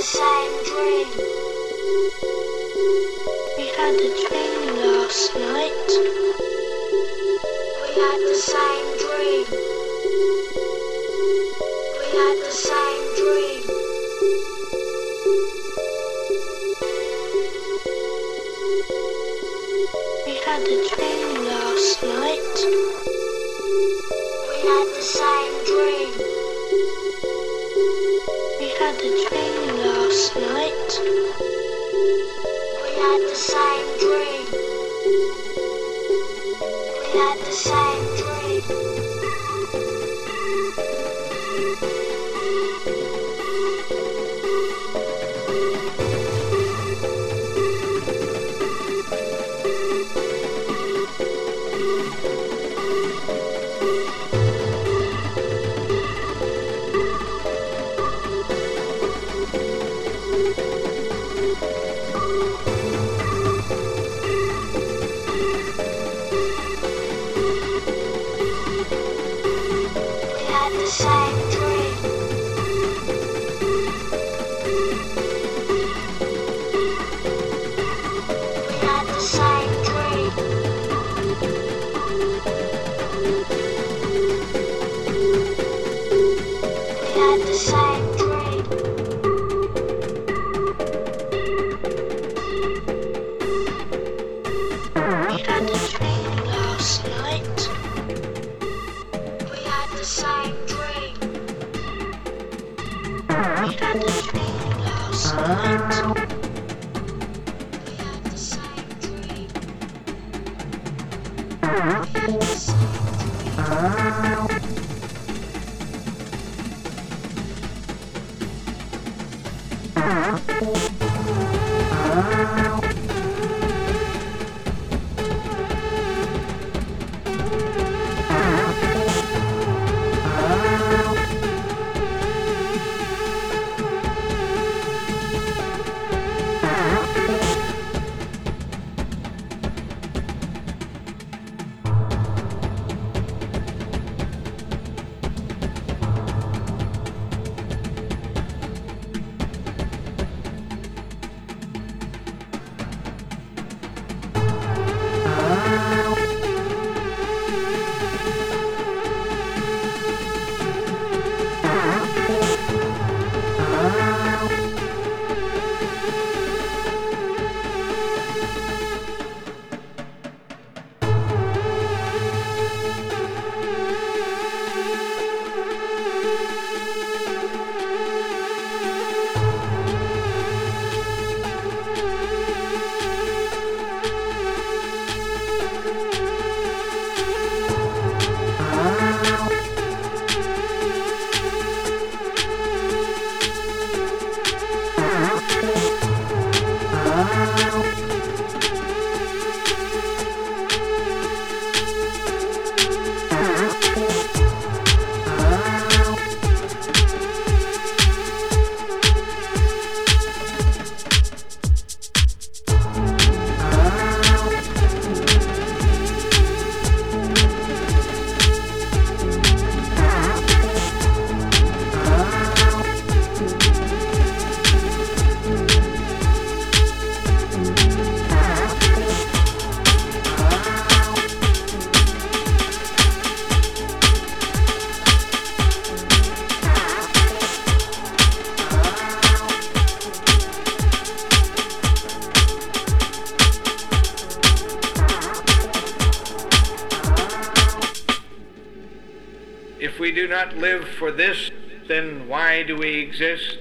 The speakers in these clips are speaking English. the same dream. We had a dream last night. We had the same dream. We had the same dream. We had a dream last night. We had the same dream. We had a dream last night. We had the same dream. We had the same dream. Live for this, then why do we exist?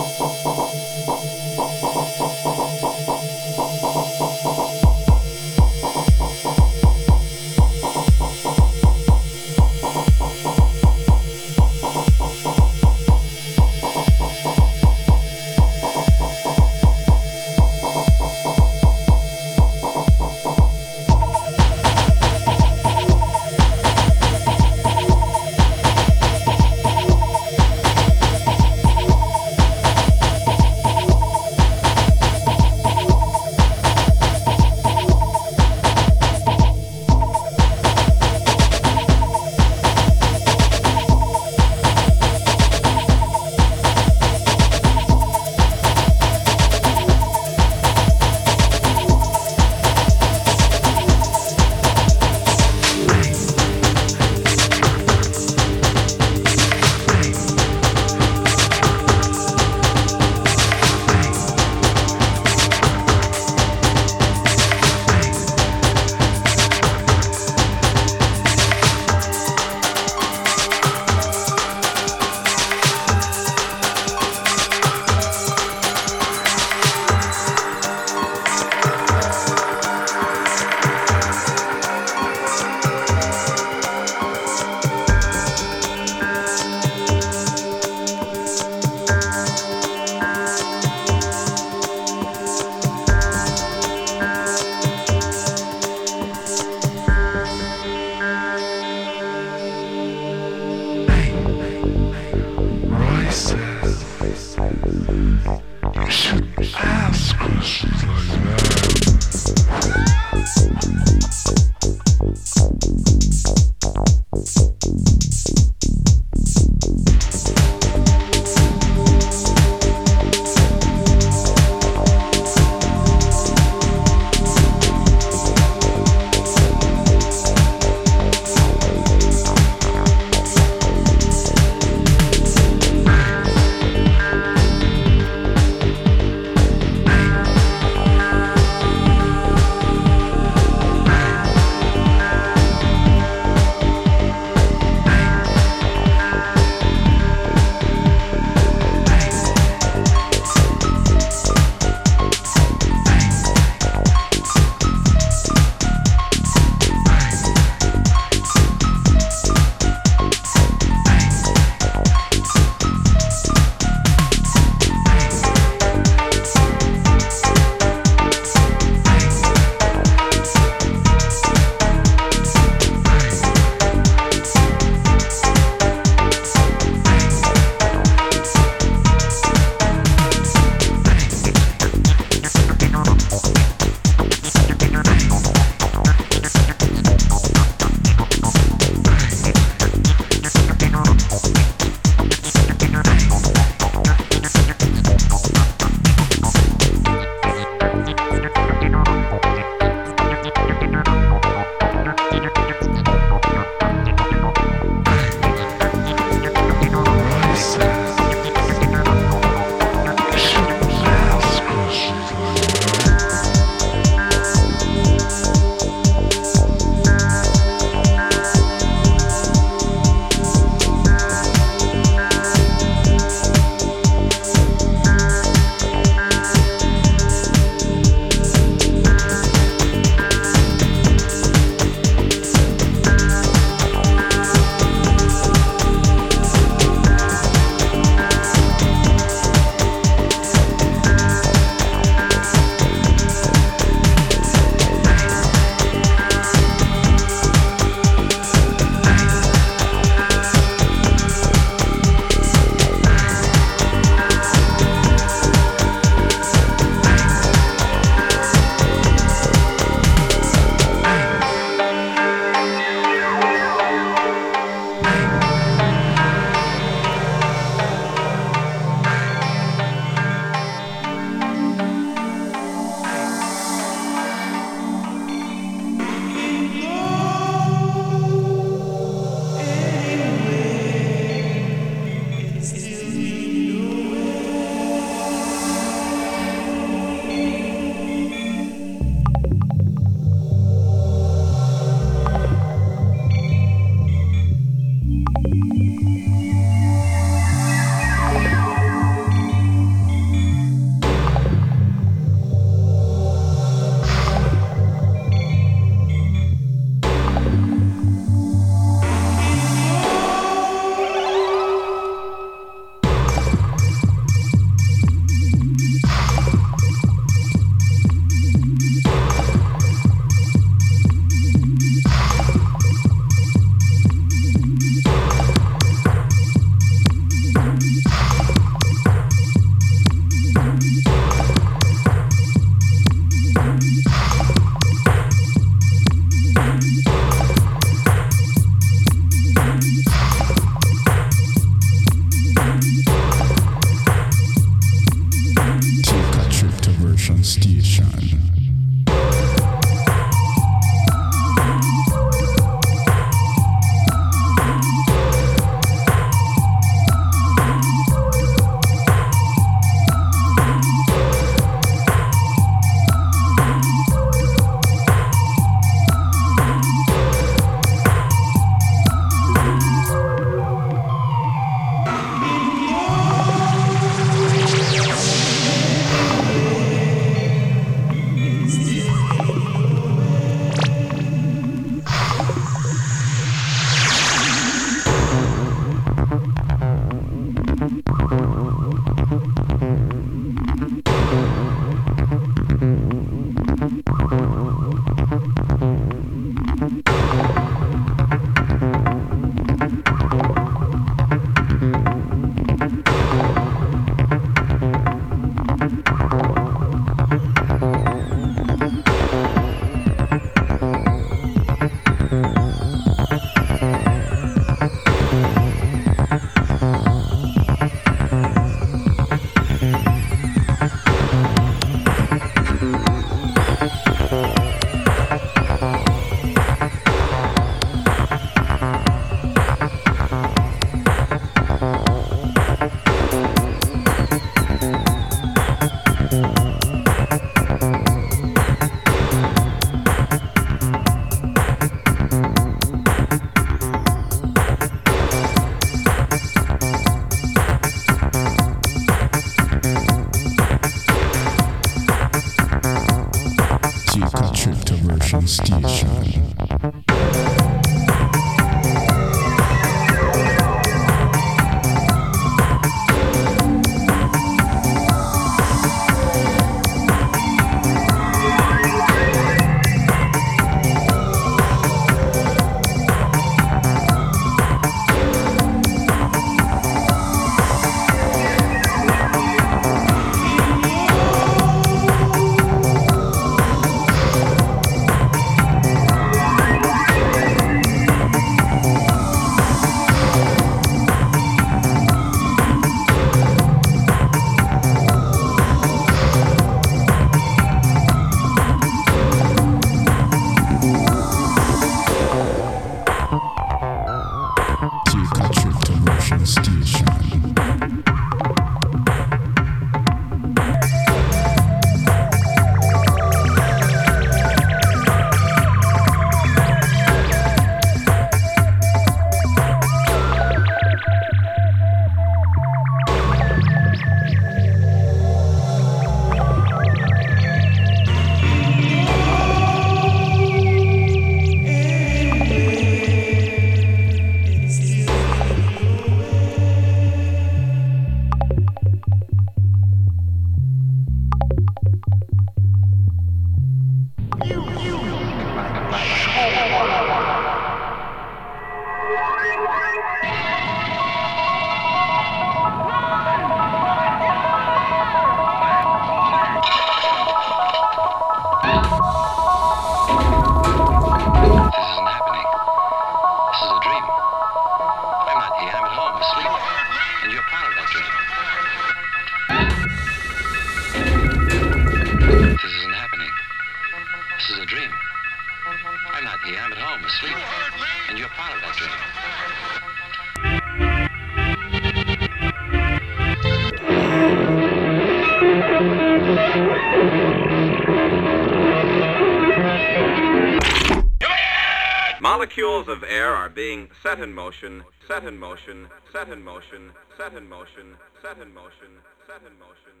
Molecules of air are being set in motion, set in motion, set in motion, set in motion, set in motion, set in motion.